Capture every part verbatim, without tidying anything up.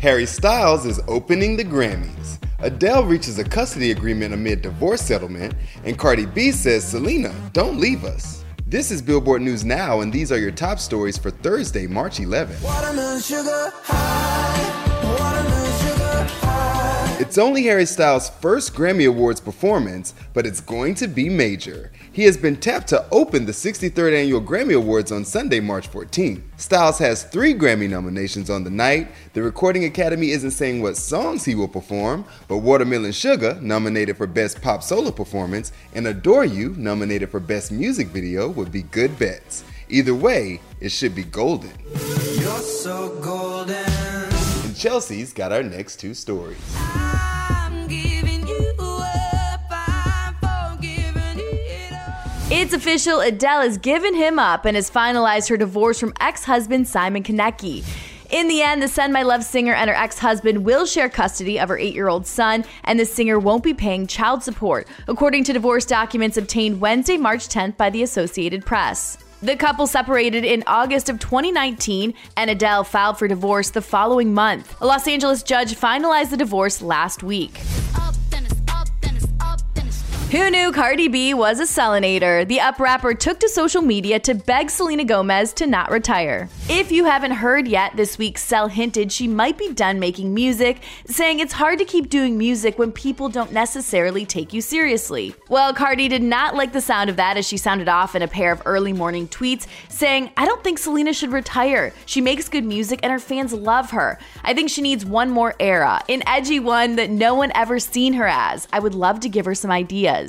Harry Styles is opening the Grammys. Adele reaches a custody agreement amid divorce settlement, and Cardi B says, Selena, don't leave us. This is Billboard News Now, and these are your top stories for Thursday, March eleventh. Watermelon Sugar High, Watermelon Sugar High. It's only Harry Styles' first Grammy Awards performance, but it's going to be major. He has been tapped to open the sixty-third Annual Grammy Awards on Sunday, March fourteenth. Styles has three Grammy nominations on the night. The Recording Academy isn't saying what songs he will perform, but Watermelon Sugar, nominated for Best Pop Solo Performance, and Adore You, nominated for Best Music Video, would be good bets. Either way, it should be golden. You're so golden. And Chelsea's got our next two stories. It's official, Adele has given him up and has finalized her divorce from ex-husband Simon Konecki. In the end, the Send My Love singer and her ex-husband will share custody of her eight-year-old son, and the singer won't be paying child support, according to divorce documents obtained Wednesday, March tenth by the Associated Press. The couple separated in August of twenty nineteen, and Adele filed for divorce the following month. A Los Angeles judge finalized the divorce last week. Who knew Cardi B was a Selenator? The up rapper took to social media to beg Selena Gomez to not retire. If you haven't heard yet, this week Sel hinted she might be done making music, saying it's hard to keep doing music when people don't necessarily take you seriously. Well, Cardi did not like the sound of that, as she sounded off in a pair of early morning tweets saying, I don't think Selena should retire. She makes good music and her fans love her. I think she needs one more era, an edgy one that no one ever seen her as. I would love to give her some ideas.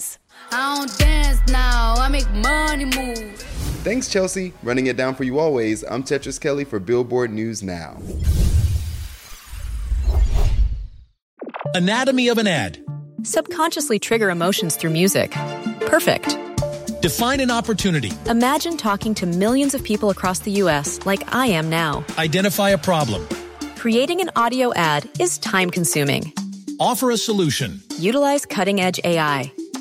I don't dance now, I make money move. Thanks, Chelsea. Running it down for you always, I'm Tetris Kelly for Billboard News Now. Anatomy of an ad. Subconsciously trigger emotions through music. Perfect. Define an opportunity. Imagine talking to millions of people across the U S like I am now. Identify a problem. Creating an audio ad is time-consuming. Offer a solution. Utilize cutting-edge A I.